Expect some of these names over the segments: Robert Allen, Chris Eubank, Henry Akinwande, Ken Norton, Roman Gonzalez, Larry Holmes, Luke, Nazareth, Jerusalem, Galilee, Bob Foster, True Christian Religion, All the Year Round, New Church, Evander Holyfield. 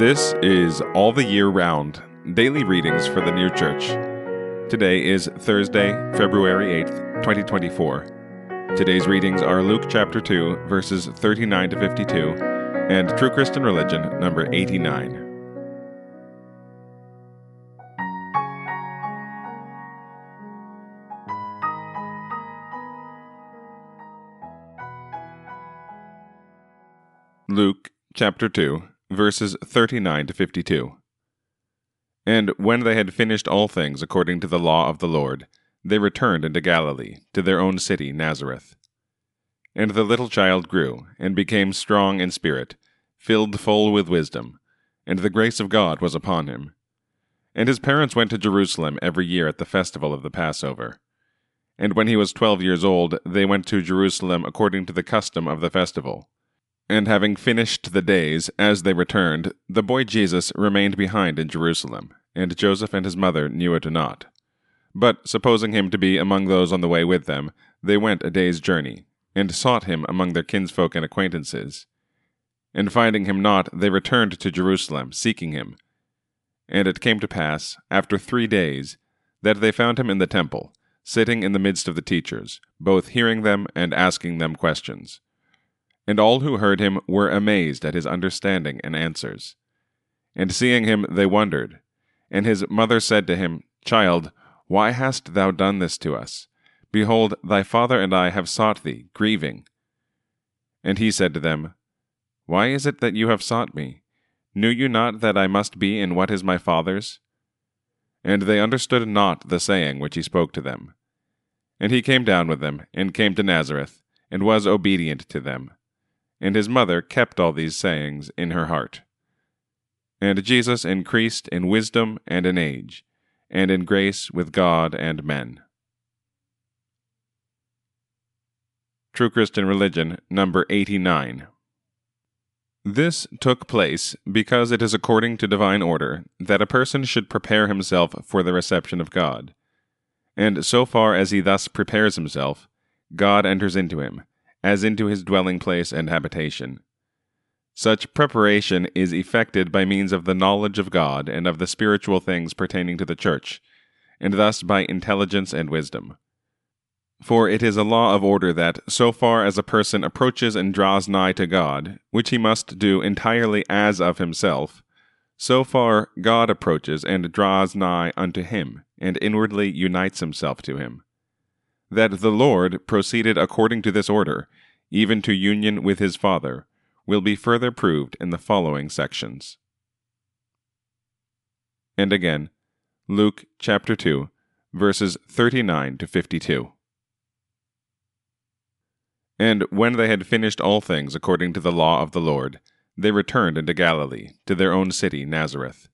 This is All the Year Round, daily readings for the New Church. Today is Thursday, February 8th, 2024. Today's readings are Luke chapter 2, verses 39 to 52, and True Christian Religion, number 89. Luke chapter 2, verses 39 to 52. And when they had finished all things according to the law of the Lord, they returned into Galilee, to their own city Nazareth. And the little child grew, and became strong in spirit, filled full with wisdom, and the grace of God was upon him. And his parents went to Jerusalem every year at the festival of the Passover. And when he was 12 years old, they went to Jerusalem according to the custom of the festival. And having finished the days, as they returned, the boy Jesus remained behind in Jerusalem, and Joseph and his mother knew it not. But, supposing him to be among those on the way with them, they went a day's journey, and sought him among their kinsfolk and acquaintances. And finding him not, they returned to Jerusalem, seeking him. And it came to pass, after 3 days, that they found him in the temple, sitting in the midst of the teachers, both hearing them and asking them questions. And all who heard him were amazed at his understanding and answers. And seeing him, they wondered. And his mother said to him, Child, why hast thou done this to us? Behold, thy father and I have sought thee, grieving. And he said to them, Why is it that you have sought me? Knew you not that I must be in what is my father's? And they understood not the saying which he spoke to them. And he came down with them, and came to Nazareth, and was obedient to them. And his mother kept all these sayings in her heart. And Jesus increased in wisdom and in age, and in grace with God and men. True Christian Religion, number 89. This took place because it is according to divine order that a person should prepare himself for the reception of God. And so far as he thus prepares himself, God enters into him, as into his dwelling place and habitation. Such preparation is effected by means of the knowledge of God and of the spiritual things pertaining to the church, and thus by intelligence and wisdom. For it is a law of order that, so far as a person approaches and draws nigh to God, which he must do entirely as of himself, so far God approaches and draws nigh unto him, and inwardly unites himself to him. That the Lord proceeded according to this order, even to union with his Father, will be further proved in the following sections. And again, Luke chapter 2, verses 39 to 52. And when they had finished all things according to the law of the Lord, they returned into Galilee, to their own city Nazareth.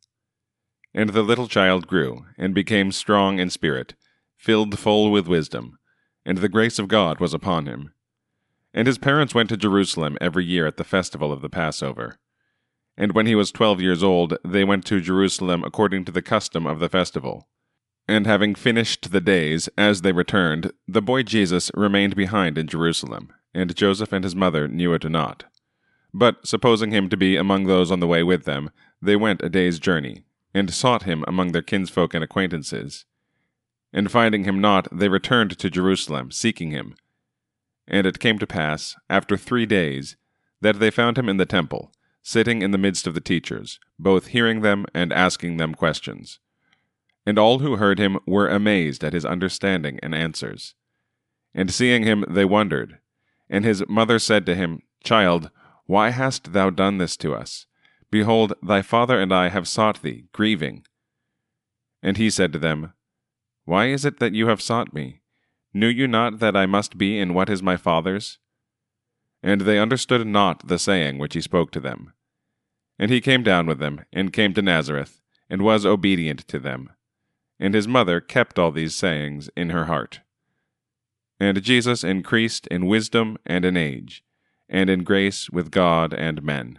And the little child grew, and became strong in spirit, filled full with wisdom, and the grace of God was upon him. And his parents went to Jerusalem every year at the festival of the Passover. And when he was 12 years old, they went to Jerusalem according to the custom of the festival. And having finished the days, as they returned, the boy Jesus remained behind in Jerusalem, and Joseph and his mother knew it not. But, supposing him to be among those on the way with them, they went a day's journey, and sought him among their kinsfolk and acquaintances. And finding him not, they returned to Jerusalem, seeking him. And it came to pass, after 3 days, that they found him in the temple, sitting in the midst of the teachers, both hearing them and asking them questions. And all who heard him were amazed at his understanding and answers. And seeing him, they wondered. And his mother said to him, Child, why hast thou done this to us? Behold, thy father and I have sought thee, grieving. And he said to them, Why is it that you have sought me? Knew you not that I must be in what is my father's? And they understood not the saying which he spoke to them. And he came down with them, and came to Nazareth, and was obedient to them. And his mother kept all these sayings in her heart. And Jesus increased in wisdom and in age, and in grace with God and men.